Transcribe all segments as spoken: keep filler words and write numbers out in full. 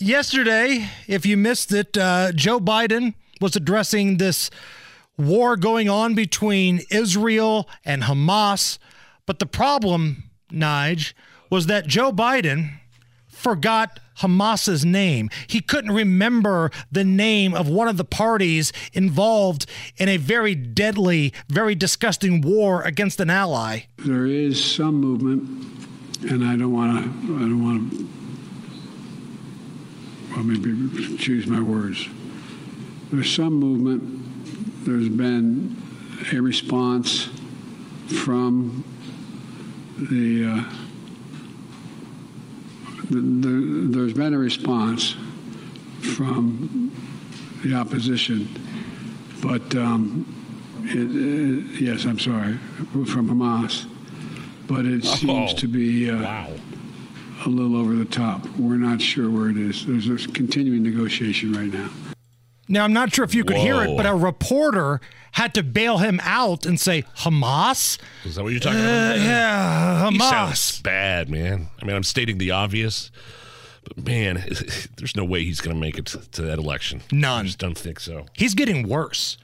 Yesterday, if you missed it, uh, Joe Biden was addressing this war going on between Israel and Hamas. But the problem, Nige, was that Joe Biden forgot Hamas's name. He couldn't remember the name of one of the parties involved in a very deadly, very disgusting war against an ally. There is some movement, and I don't want to, I don't want to, well, maybe choose my words. There's some movement. There's been a response from the, uh, the, the there's been a response from the opposition, but um, it, it, yes, I'm sorry, from Hamas, but it oh, seems to be uh, wow. a little over the top. We're not sure where it is. There's a continuing negotiation right now. Now, I'm not sure if you could Whoa. hear it, but a reporter had to bail him out and say, Hamas? Is that what you're talking uh, about? Yeah, Hamas. He sounds bad, man. I mean, I'm stating the obvious, but man, there's no way he's going to make it to, to that election. None. I just don't think so. He's getting worse.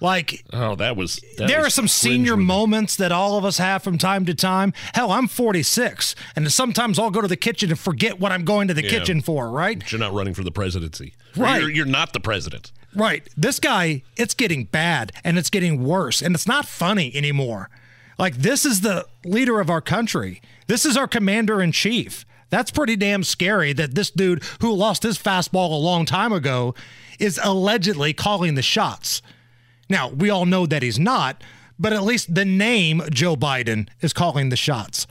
Like, oh, that was. That there was are some senior moments that all of us have from time to time. Hell, I'm forty-six, and sometimes I'll go to the kitchen and forget what I'm going to the yeah. kitchen for, right? But you're not running for the presidency. Right. You're, you're not the president. Right. This guy, it's getting bad, and it's getting worse, and it's not funny anymore. Like, this is the leader of our country. This is our commander in chief. That's pretty damn scary that this dude who lost his fastball a long time ago is allegedly calling the shots. Now, we all know that he's not, but at least the name Joe Biden is calling the shots.